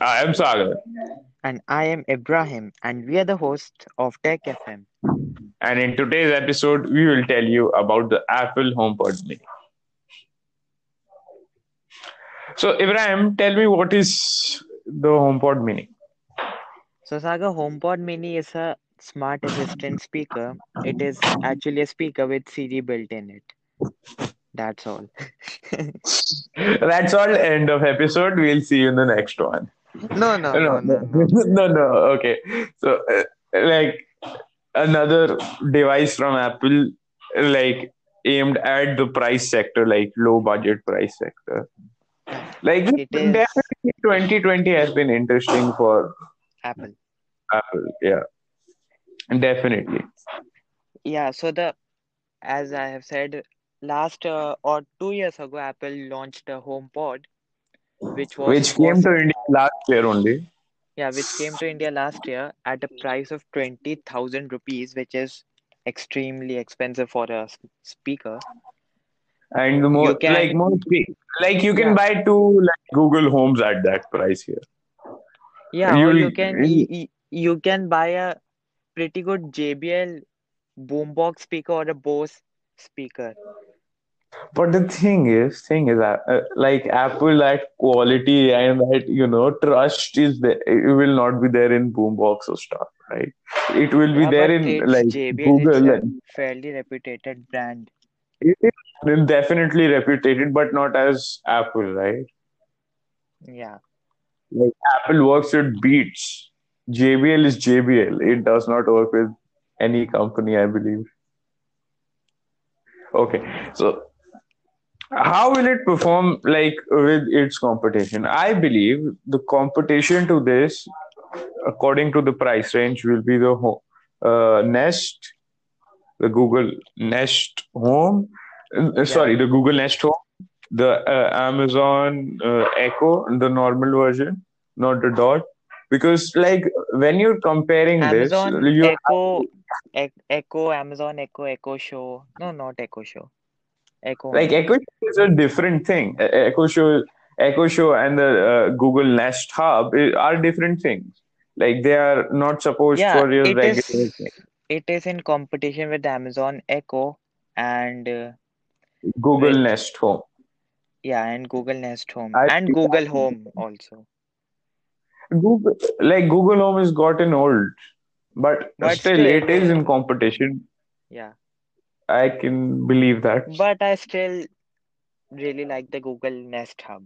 I am Sagar. And I am Ibrahim, and we are the hosts of Tech FM. And in today's episode, we will tell you about the Apple HomePod Mini. So, Ibrahim, tell me, what is the HomePod Mini? So, Sagar, HomePod Mini is a smart assistant speaker. It is actually a speaker with Siri built in it. That's all. That's all. End of episode. We'll see you in the next one. No. Okay. So, another device from Apple, aimed at the price sector, low budget price sector. Definitely 2020 has been interesting for Apple. Yeah. Definitely. Yeah. So, as I have said, last 2 years ago, Apple launched a HomePod, which came to India last year only. Yeah, which came to India last year at a price of 20,000 rupees, which is extremely expensive for a speaker. And the more you can buy two Google Homes at that price here. Yeah, you can buy a pretty good JBL boombox speaker or a Bose speaker. But the thing is, Apple, that quality and that trust is there. It will not be there in boombox or stuff, right? It will be there in JBL, Google. It's a fairly reputed brand. It is definitely reputed, but not as Apple, right? Yeah. Apple works with Beats. JBL is JBL. It does not work with any company, I believe. Okay, so how will it perform with its competition? I believe the competition to this, according to the price range, will be the Google Nest Home. The Google Nest Home, the Amazon Echo, the normal version, not the Dot. Because when you're comparing Amazon this, Echo Show. No, not Echo Show. Echo. Echo Show is a different thing. Echo Show and the Google Nest Hub are different things. They are not supposed for your regular thing. It is in competition with Amazon Echo and Google Nest Home. Yeah, and Google Nest Home and Google Home also. Google Home has gotten old, but still it is in competition. Yeah, I can believe that. But I still really like the Google Nest Hub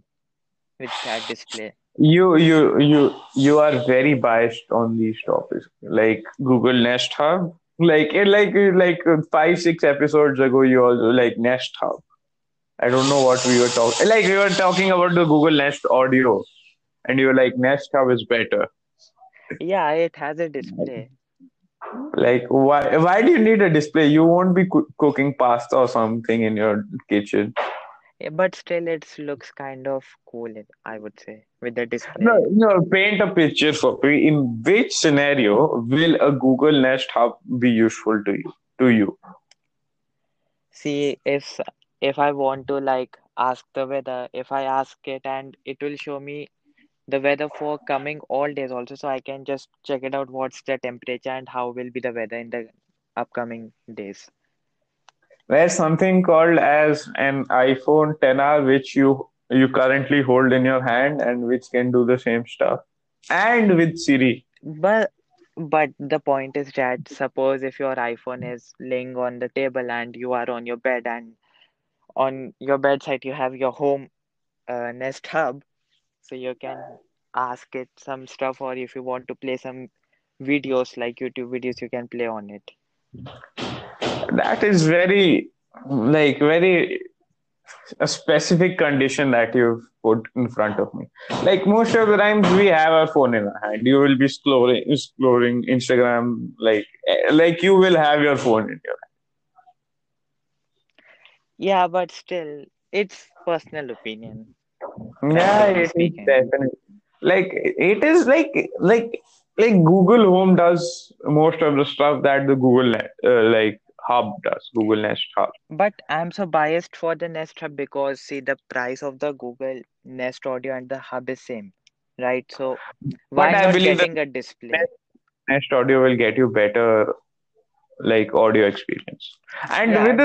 with that display. You are very biased on these topics. Google Nest Hub, 5-6 episodes ago, you also Nest Hub. I don't know what we were talking. We were talking about the Google Nest Audio. And you're Nest Hub is better. Yeah, it has a display. Why do you need a display? You won't be cooking pasta or something in your kitchen. Yeah, but still, it looks kind of cool, I would say, with the display. No, paint a picture for me. In which scenario will a Google Nest Hub be useful to you? See, if I want to ask the weather, if I ask it, and it will show me the weather for coming all days also, so I can just check it out, what's the temperature and how will be the weather in the upcoming days. There's something called as an iPhone XR, which you currently hold in your hand and which can do the same stuff, and with Siri. But the point is that, suppose if your iPhone is laying on the table and you are on your bed, and on your bedside you have your home Nest Hub. So you can ask it some stuff, or if you want to play some videos like YouTube videos, you can play on it. That is very a specific condition that you've put in front of me. Most of the times we have our phone in our hand. You will be exploring Instagram, you will have your phone in your hand. Yeah, but still, it's personal opinion. Yeah, it is definitely. It is Google Home does most of the stuff that the Google Hub does. Google Nest Hub. But I'm so biased for the Nest Hub because, see, the price of the Google Nest Audio and the Hub is same. right? So why not getting a display? Nest Audio will get you better like audio experience. And with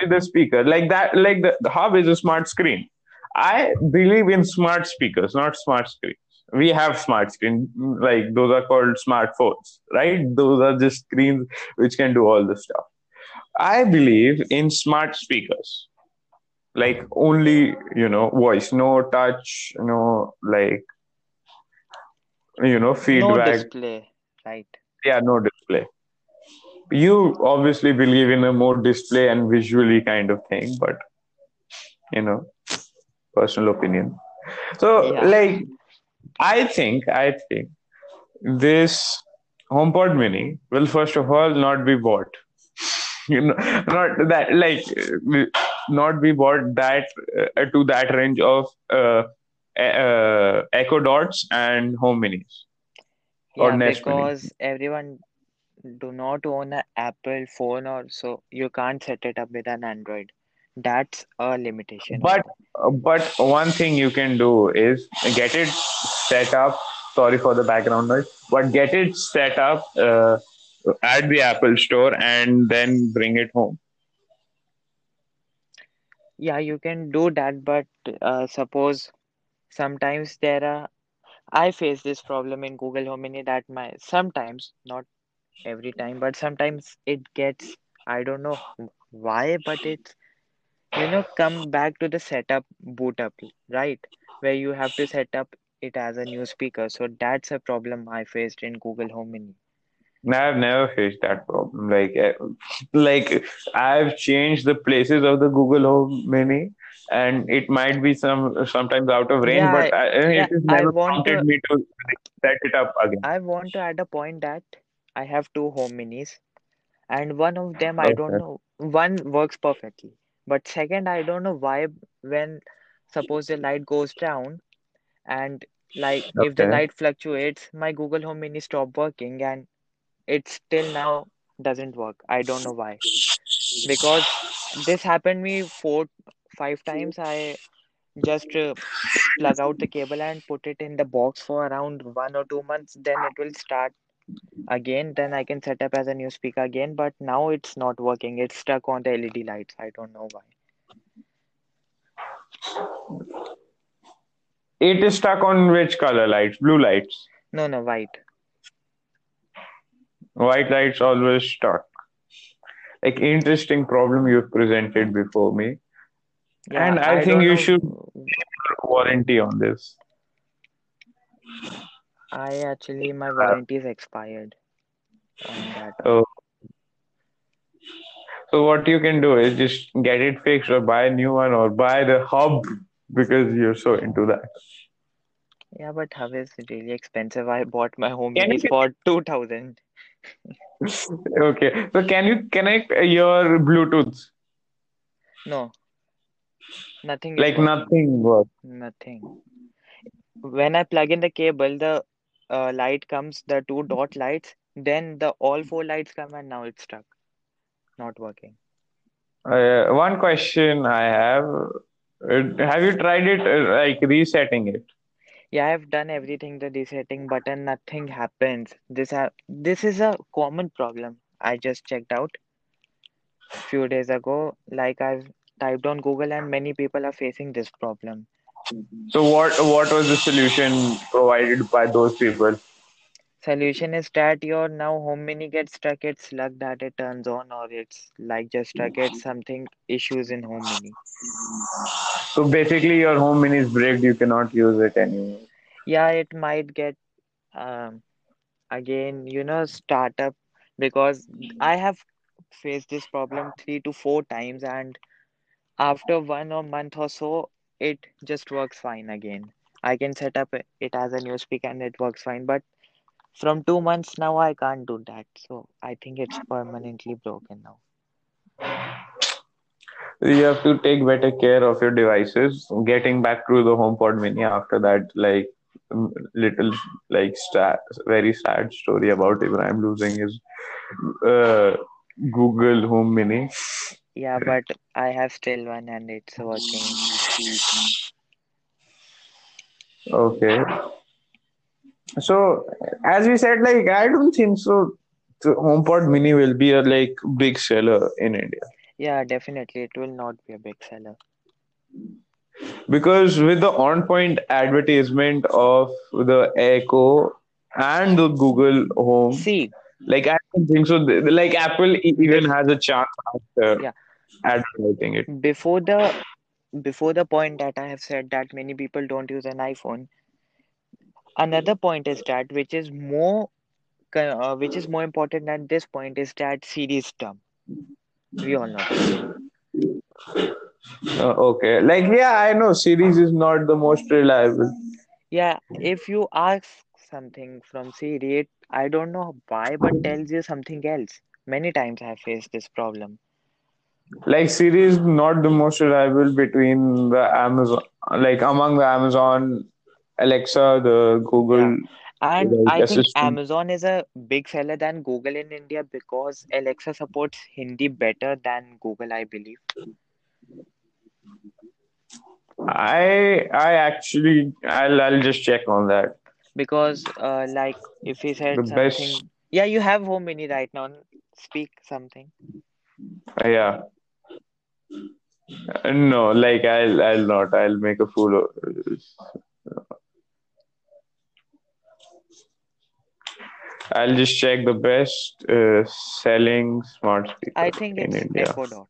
the speaker, like that, like the hub is a smart screen. I believe in smart speakers, not smart screens. We have smart screens, like those are called smartphones, right? Those are just screens which can do all the stuff. I believe in smart speakers, like only, you know, voice, no touch, no, like, you know, feedback. No display, right? Yeah, no display. You obviously believe in a more display and visually kind of thing, but, you know, personal opinion. So, like, I think this HomePod Mini will first of all not be bought. You know, not that, like, not be bought that to that range of Echo Dots and Home Minis or Nest Mini. Because everyone do not own an Apple phone, or so you can't set it up with an Android. That's a limitation. But one thing you can do is get it set up. Sorry for the background noise. But get it set up at the Apple Store and then bring it home. Yeah, you can do that. But suppose sometimes there are... I face this problem in Google Home Mini that my... Sometimes, not every time, but sometimes it gets... I don't know why, but it's... You know, come back to the setup, boot up, right? Where you have to set up it as a new speaker. So that's a problem I faced in Google Home Mini. I've never faced that problem. Like I've changed the places of the Google Home Mini, and it might be sometimes out of range, but it has never prompted me to set it up again. I want to add a point that I have two Home Minis, and one of them I don't know. One works perfectly. But second, I don't know why when suppose the light goes down and like if the light fluctuates, my Google Home Mini stopped working and it still now doesn't work. I don't know why. Because this happened to me 4-5 times. I just plug out the cable and put it in the box for around 1 or 2 months. Then it will start again, then I can set up as a new speaker again, but now it's not working. It's stuck on the LED lights. I don't know why. It is stuck on which color lights? Blue lights? No, white. White lights always stuck. Like interesting problem you've presented before me. Yeah, and I think you should get a warranty on this. My warranty is expired on that. Oh. So what you can do is just get it fixed or buy a new one or buy the hub because you're so into that. Yeah, but hub is really expensive. I bought my Home Mini for 2,000. Okay. So can you connect your Bluetooth? No. Nothing. Like nothing works. Nothing. When I plug in the cable, the light comes, the two dot lights, then the all four lights come and now it's stuck. Not working. One question I have. Have you tried it, like resetting it? Yeah, I've done everything, the resetting button, nothing happens. This is a common problem. I just checked out a few days ago. Like I've typed on Google and many people are facing this problem. So what was the solution provided by those people? Solution is that your now Home Mini gets stuck. It's luck that it turns on, or it's like just stuck at something issues in Home Mini. So basically your Home Mini is bricked. You cannot use it anymore. Yeah, it might get again, you know, startup, because I have faced this problem 3 to 4 times, and after 1 month or so, it just works fine again. I can set up it as a new speaker and it works fine. But from 2 months now, I can't do that. So I think it's permanently broken now. You have to take better care of your devices. Getting back to the HomePod Mini after that, like little, like very sad story about Ibrahim losing his Google Home Mini. Yeah, but I have still one and it's working. Okay. So as we said, like, I don't think so the HomePod Mini will be a like big seller in India. Yeah, definitely. It will not be a big seller. Because with the on-point advertisement of the Echo and the Google Home, see, like, I don't think so. Like, Apple even has a chance after advertising it. Before the point that I have said that many people don't use an iPhone, another point is that which is more important at this point is that Siri is dumb. We all know. Okay. Like, yeah, I know Siri is not the most reliable. Yeah, if you ask something from Siri, I don't know why, but tells you something else. Many times I have faced this problem. Like, Siri is not the most reliable between the Amazon, like among the Amazon, Alexa, the Google. Yeah. And like, I think Amazon is a big seller than Google in India because Alexa supports Hindi better than Google, I believe. I'll just check on that. Because like if he said something, best... yeah, you have Home Mini right now. Speak something. Yeah. No, like I'll not. I'll make a fool of. I'll just check the best selling smart speaker. I think it's India. Echo Dot.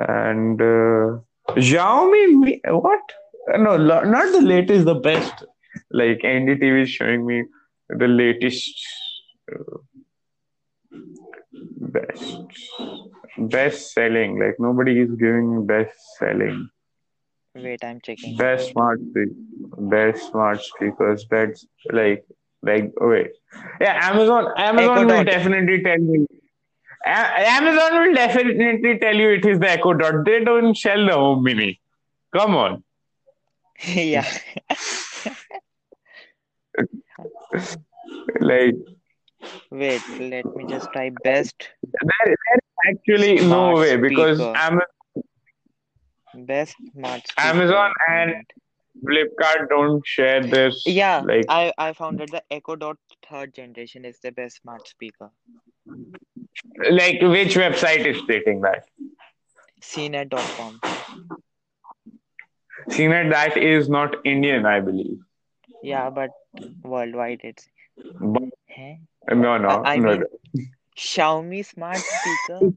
And Xiaomi, what? No, not the latest, the best. Like, NDTV is showing me the latest best selling. Like, nobody is giving me best selling. Wait, I'm checking. Best smart speakers. That's like wait. Yeah, Amazon will definitely tell me. Amazon will definitely tell you it is the Echo Dot. They don't sell the Home Mini. Come on. Yeah. Like. Wait, let me just try best. There is actually no way because Amazon. Best smart speaker. Amazon and Flipkart don't share this. Yeah, like... I found that the Echo Dot 3rd generation is the best smart speaker. Like, which website is stating that? CNET.com. CNET, that is not Indian, I believe. Yeah, but worldwide it's... But... Huh? No. Xiaomi smart speaker...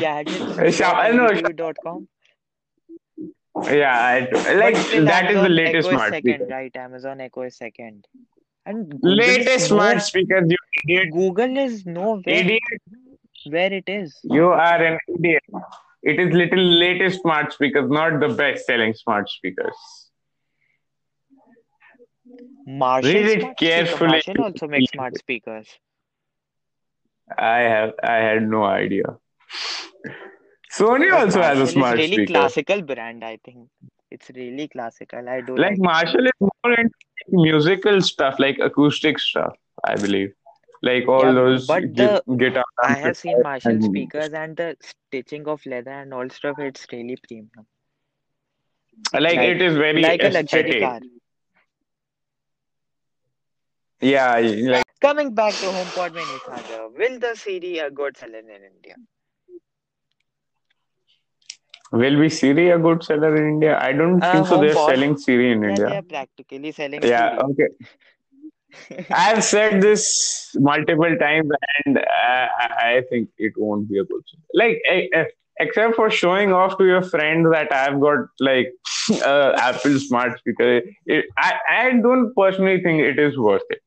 Gadgets.com. Yeah, that is the latest Echo smart speaker. Right, Amazon Echo is second. And Google latest smart speaker, you idiot. Google is nowhere where it is. You are an idiot. It is latest smart speakers, not the best selling smart speakers. Marshall. Read it carefully. Marshall also makes smart speakers. I had no idea. Sony also has a smart speaker. It's really classical brand, I think. It's really classical. I do like Marshall is more into musical stuff, like acoustic stuff, I believe. Like all those guitar. I have seen Marshall speakers and the stitching of leather and all stuff. It's really premium. Like it is very like aesthetic. A luxury car. Yeah, like. Coming back to HomePod Mini, Sagar, will the Siri a good seller in India? Will be Siri a good seller in India? I don't think so. They're selling Siri in India. They're practically selling Siri. Okay. I've said this multiple times and I think it won't be a good seller. Like, except for showing off to your friends that I've got like Apple smart speaker. I don't personally think it is worth it.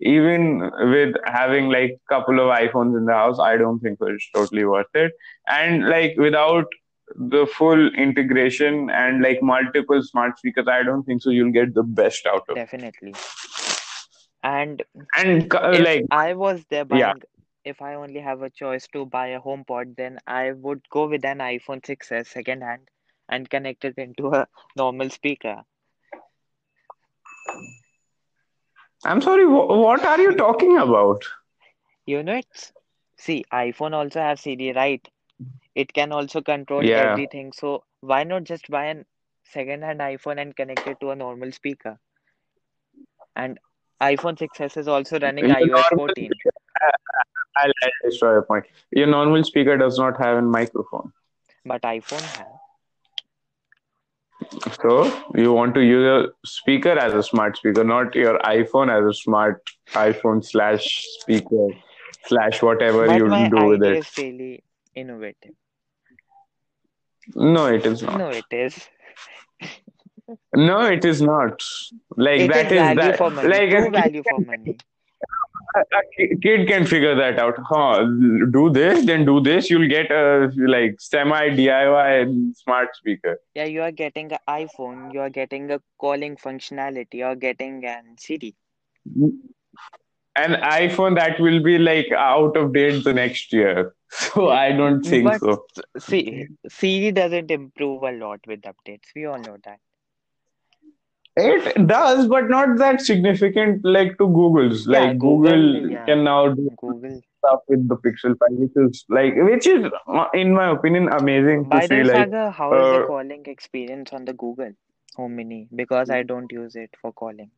Even with having like couple of iPhones in the house, I don't think it's totally worth it. And like without the full integration and like multiple smart speakers, I don't think so you'll get the best out of it. Definitely. And like I was there buying. Yeah. If I only have a choice to buy a HomePod, then I would go with an iPhone 6S second hand and connect it into a normal speaker. I'm sorry, what are you talking about? You know, iPhone also have Siri, right? It can also control everything. So why not just buy a second-hand iPhone and connect it to a normal speaker? And iPhone 6S is also running iOS 14. I'll destroy your point. Your normal speaker does not have a microphone. But iPhone has. So you want to use your speaker as a smart speaker, not your iPhone as a smart iPhone /speaker /whatever but you do with it. But my idea is really innovative. No, it is not. No, it is. No, it is not. Like it that is value that. For money. Like true value for money. A kid can figure that out. Huh? Do this, then do this. You'll get a like semi DIY smart speaker. Yeah, you are getting an iPhone. You are getting a calling functionality. You are getting an Siri. An iPhone that will be like out of date the next year. So I don't think but so. See, Siri doesn't improve a lot with updates. We all know that. It does, but not that significant like to Google's. Yeah, like Google can now do Google stuff with the Pixel 5, which is in my opinion amazing to see. Saga, how is the calling experience on the Google Home Mini? Because I don't use it for calling.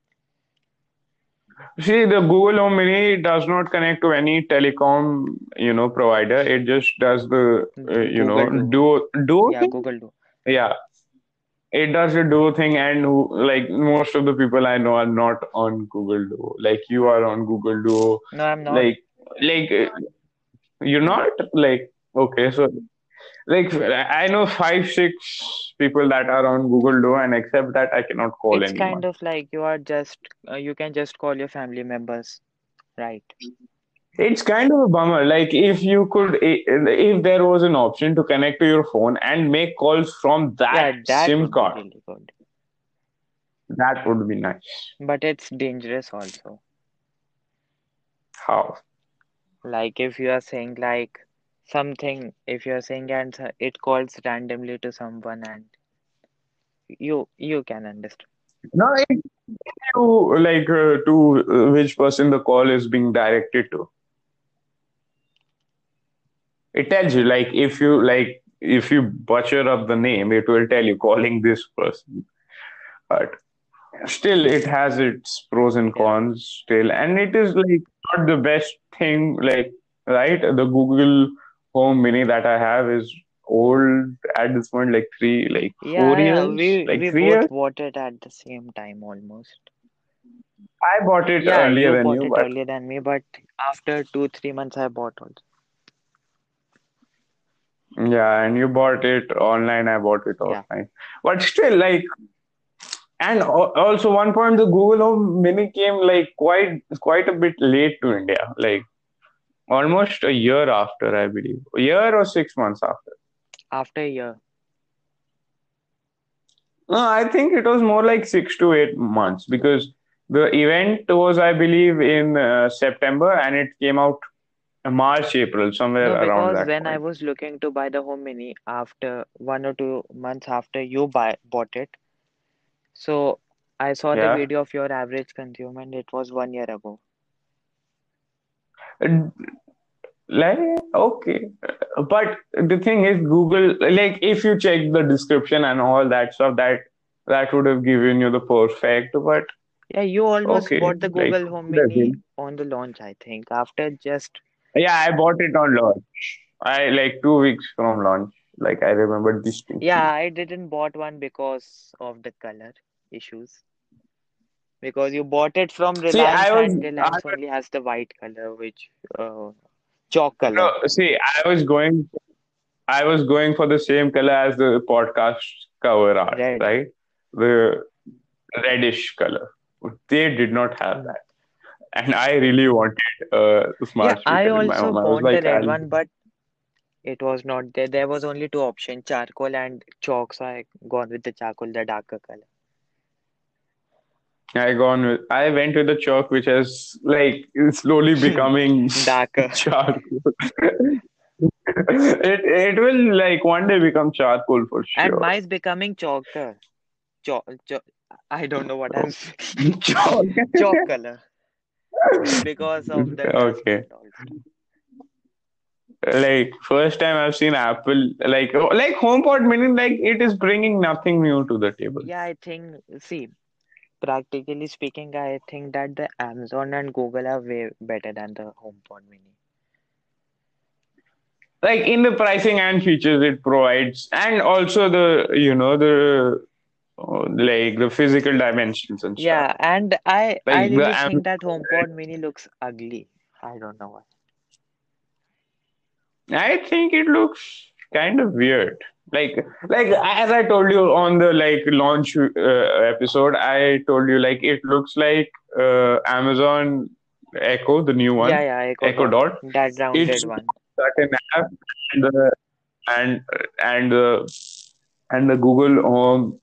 See, the Google Home Mini does not connect to any telecom, provider. It just does the, Duo. Yeah, Google Duo. Yeah. It does a Duo thing, and most of the people I know are not on Google Duo. Like, you are on Google Duo. No, I'm not. Like you're not? Like, okay, so... Like, I know 5-6 people that are on Google Duo, and except that I cannot call anyone. It's kind of like you are just... you can just call your family members, right? It's kind of a bummer. Like, if there was an option to connect to your phone and make calls from that SIM card, really good. That would be nice. But it's dangerous also. How? Like, if you are saying, and it calls randomly to someone, and you can understand. No, to which person the call is being directed to. It tells you, if you butcher up the name, it will tell you calling this person. But still, it has its pros and cons still, and it is not the best thing. Right, the Google Home Mini that I have is old at this point, 4 years. Yeah, we 3 years. Bought it at the same time almost. I bought it earlier than you. Yeah, earlier than me, but after 2-3 months I bought also. Yeah, and you bought it online, I bought it offline. Yeah. But still, and also one point, the Google Home Mini came quite a bit late to India, almost a year after, I believe. A year or 6 months after? After a year. No, I think it was more 6 to 8 months, because the event was, I believe, in September, and it came out March, April, somewhere around that. Because when I was looking to buy the Home Mini after 1 or 2 months after you bought it, so I saw the video of your average consumer, and it was 1 year ago. Okay, but the thing is, Google, if you check the description and all that stuff, that would have given you the perfect. But yeah, you almost bought the Google Home Mini on the launch, I think. After I bought it on launch. I 2 weeks from launch. I remember this thing. Yeah, I didn't bought one because of the color issues. Because you bought it from Reliance, and Reliance only has the white color, which chalk color. No, I was going for the same color as the podcast cover art, red. Right? The reddish color. They did not have that, and I really wanted a smart speaker. I also bought the red one, but it was not there. There was only 2 options: charcoal and chalk. So I gone with the charcoal, the darker color. I went with the chalk, which has slowly becoming darker. Charcoal. It will one day become charcoal for sure. And mine's becoming chalker. I don't know what I'm saying. Chalk color. Because of the. Okay. Like, first time I've seen Apple, like HomePod Mini, like, it is bringing nothing new to the table. Yeah, I think, see, practically speaking, I think that the Amazon and Google are way better than the HomePod Mini. Like, in the pricing and features it provides, and also the, you know, the... Oh, like the physical dimensions and stuff. Yeah, and I really think that HomePod Mini looks ugly. I don't know why. I think it looks kind of weird. Like as I told you on the launch episode, I told you it looks like Amazon Echo, the new one. Yeah, Echo Dot. That rounded it's one. Certain app and the Google Home.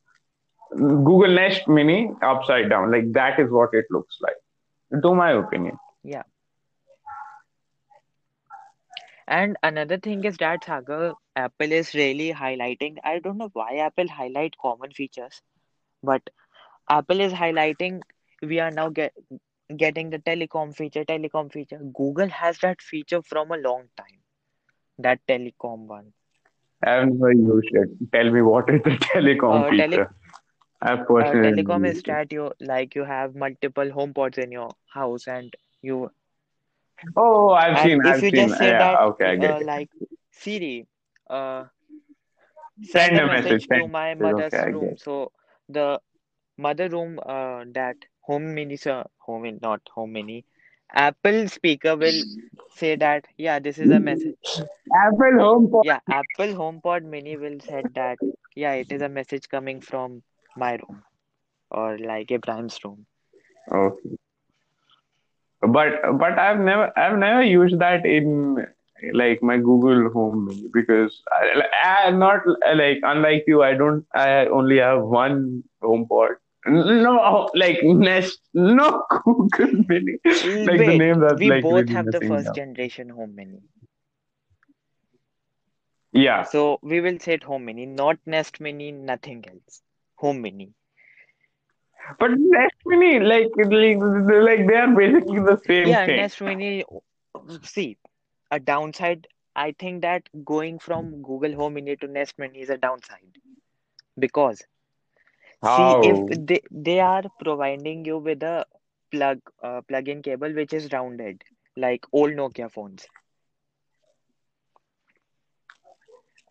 Google Nest Mini upside down. Like, that is what it looks like, to my opinion. Yeah. And another thing is that, Sagar, Apple is really highlighting. I don't know why Apple highlight common features, but Apple is highlighting. We are now getting the telecom feature. Google has that feature from a long time. That telecom one. I have no use it. Tell me what is the telecom feature. Telecom is that you have multiple home pods in your house and you. Oh, I've seen. Just say that, okay, I get it. Like Siri, send a message to my mother's room. So the mother room, that home mini. Apple speaker will say that, yeah, this is a message. Apple HomePod Mini will say that, yeah, it is a message coming from my room or like Ibrahim's room. Okay. But I've never used that in my Google Home Mini, because I'm not unlike you. I only have one HomePod. No, Nest. No, Google Mini. Wait, the name that's we both really have the first generation Home Mini. Yeah. So we will say it Home Mini, not Nest Mini, nothing else. Home Mini. But Nest Mini, they are basically the same thing. Yeah, Nest Mini, see, a downside, I think that going from Google Home Mini to Nest Mini is a downside. Because, if they are providing you with a plug-in cable which is rounded, like old Nokia phones.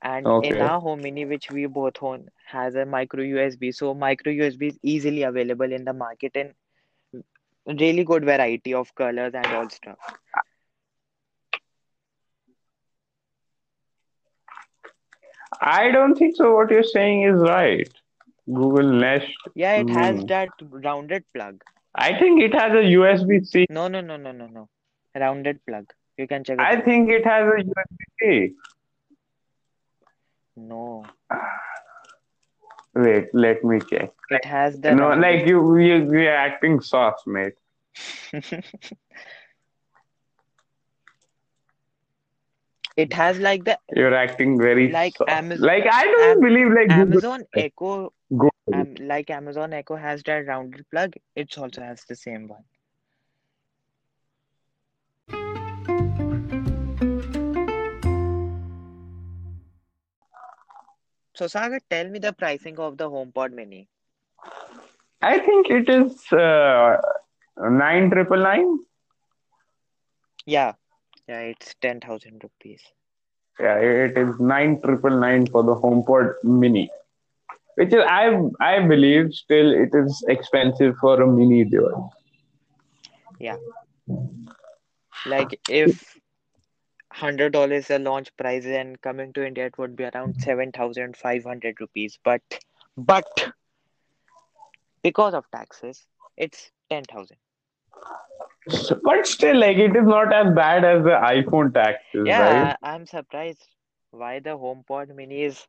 And in our Home Mini, which we both own, has a micro USB. So micro USB is easily available in the market in really good variety of colors and all stuff. I don't think so. What you're saying is right. Google Nest. Yeah, it has that rounded plug. I think it has a USB-C. No. Rounded plug. You can check it out. I think it has a USB-C. No. Wait, let me check. It has the... No, you're acting soft, mate. It has the... You're acting very soft. Amazon, I don't believe Amazon Google. Echo... Google. Amazon Echo has that rounded plug. It also has the same one. So, Sagar, tell me the pricing of the HomePod Mini. I think it is 9,999. Yeah, it's 10,000 rupees. Yeah, it is 9,999 for the HomePod Mini, which is, I believe, still it is expensive for a mini device. Yeah, if $100 is the launch price, and coming to India, it would be around 7,500 rupees. But because of taxes, it's 10,000. But still, it is not as bad as the iPhone taxes. Yeah, right? I'm surprised why the HomePod Mini is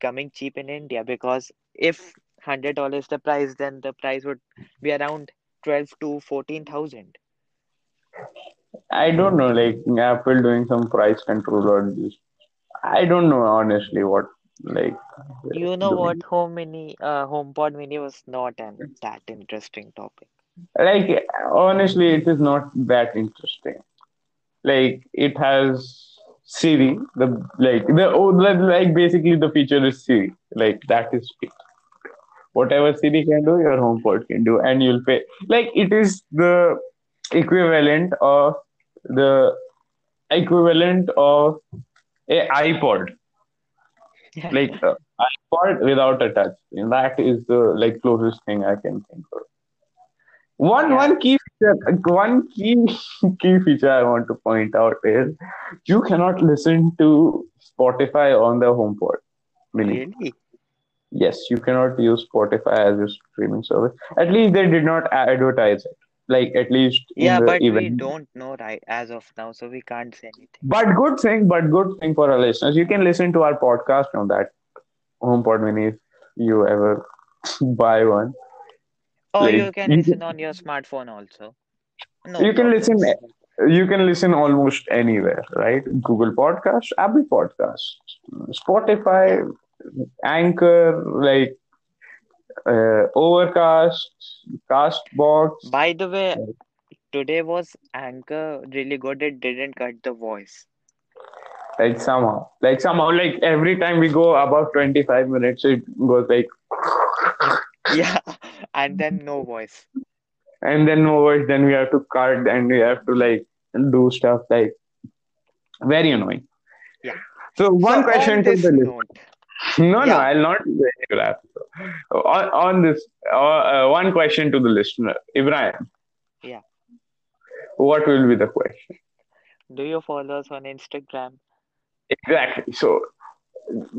coming cheap in India, because if $100 is the price, then the price would be around 12,000 to 14,000. I don't know, Apple doing some price control on this. I don't know honestly what you know doing. What HomePod Mini was not that interesting topic. Honestly, it is not that interesting. It has Siri, basically the feature is Siri. Like, that is it. Whatever Siri can do, your HomePod can do, and you'll pay. Like, it is the equivalent of an iPod. Yeah. Like, iPod without a touch. And that is the closest thing I can think of. One key feature I want to point out is you cannot listen to Spotify on the HomePod Mini. Really? Yes, you cannot use Spotify as a streaming service. At least they did not advertise it. We don't know right as of now, so we can't say anything. But good thing for our listeners, you can listen to our podcast on that HomePod Mini if you ever buy one. You can listen on your smartphone also. You can listen almost anywhere, right? Google Podcasts, Apple Podcasts, Spotify, Anchor, Overcast, Castbox. By the way, today was Anchor really good? It didn't cut the voice. Somehow, every time we go above 25 minutes, it goes like... Yeah. And then no voice. Then we have to cut and we have to do stuff very annoying. Yeah. So one question to the listener. I'll not wrap. On this, one question to the listener, Ibrahim. Yeah. What will be the question? Do you follow us on Instagram? Exactly. So,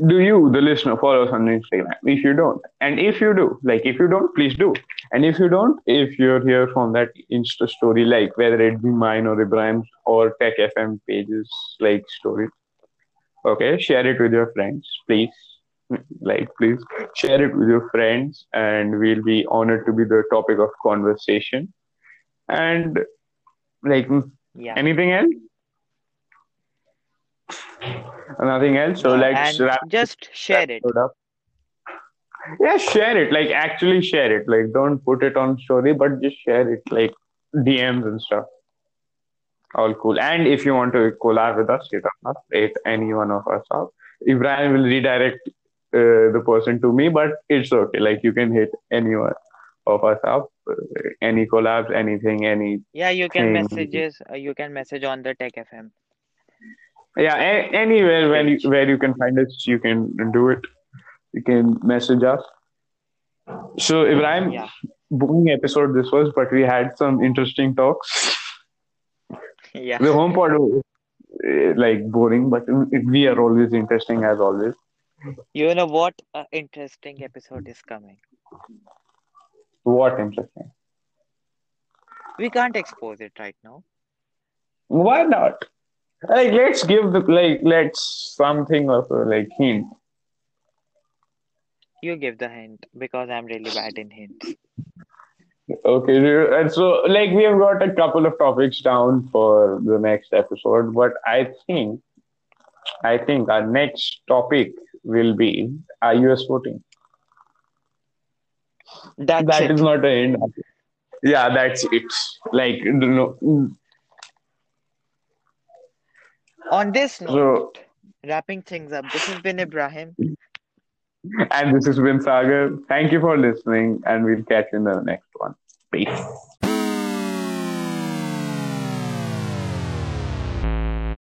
do you, the listener, follow us on Instagram? If you don't, and if you do, if you don't, please do. And if you don't, if you're here from that Insta story, whether it be mine or Ibrahim's or Tech FM pages, story, okay, share it with your friends, please. Please share it with your friends, and we'll be honored to be the topic of conversation. And anything else? Nothing else, so let's just share it up. Yeah, share it, actually share it, don't put it on story, but just share it, DMs and stuff, all cool. And if you want to collab with us, hit any one of us up. Ibrahim will redirect the person to me, but it's okay, you can hit any one of us up, any collabs, anything. Yeah, you can message on the Tech FM. Yeah, anywhere where you can find us, you can do it. You can message us. So, Ibrahim, boring episode this was, but we had some interesting talks. Yeah. The HomePod was boring, but we are always interesting as always. You know what? An interesting episode is coming. What interesting? We can't expose it right now. Why not? Let's give the something of a hint. You give the hint because I'm really bad in hints. Okay, and so we have got a couple of topics down for the next episode, but I think our next topic will be iOS 14. That is not a hint. Yeah, that's it. No. On this note, wrapping things up, this has been Ibrahim. And this has been Sagar. Thank you for listening, and we'll catch you in the next one. Peace.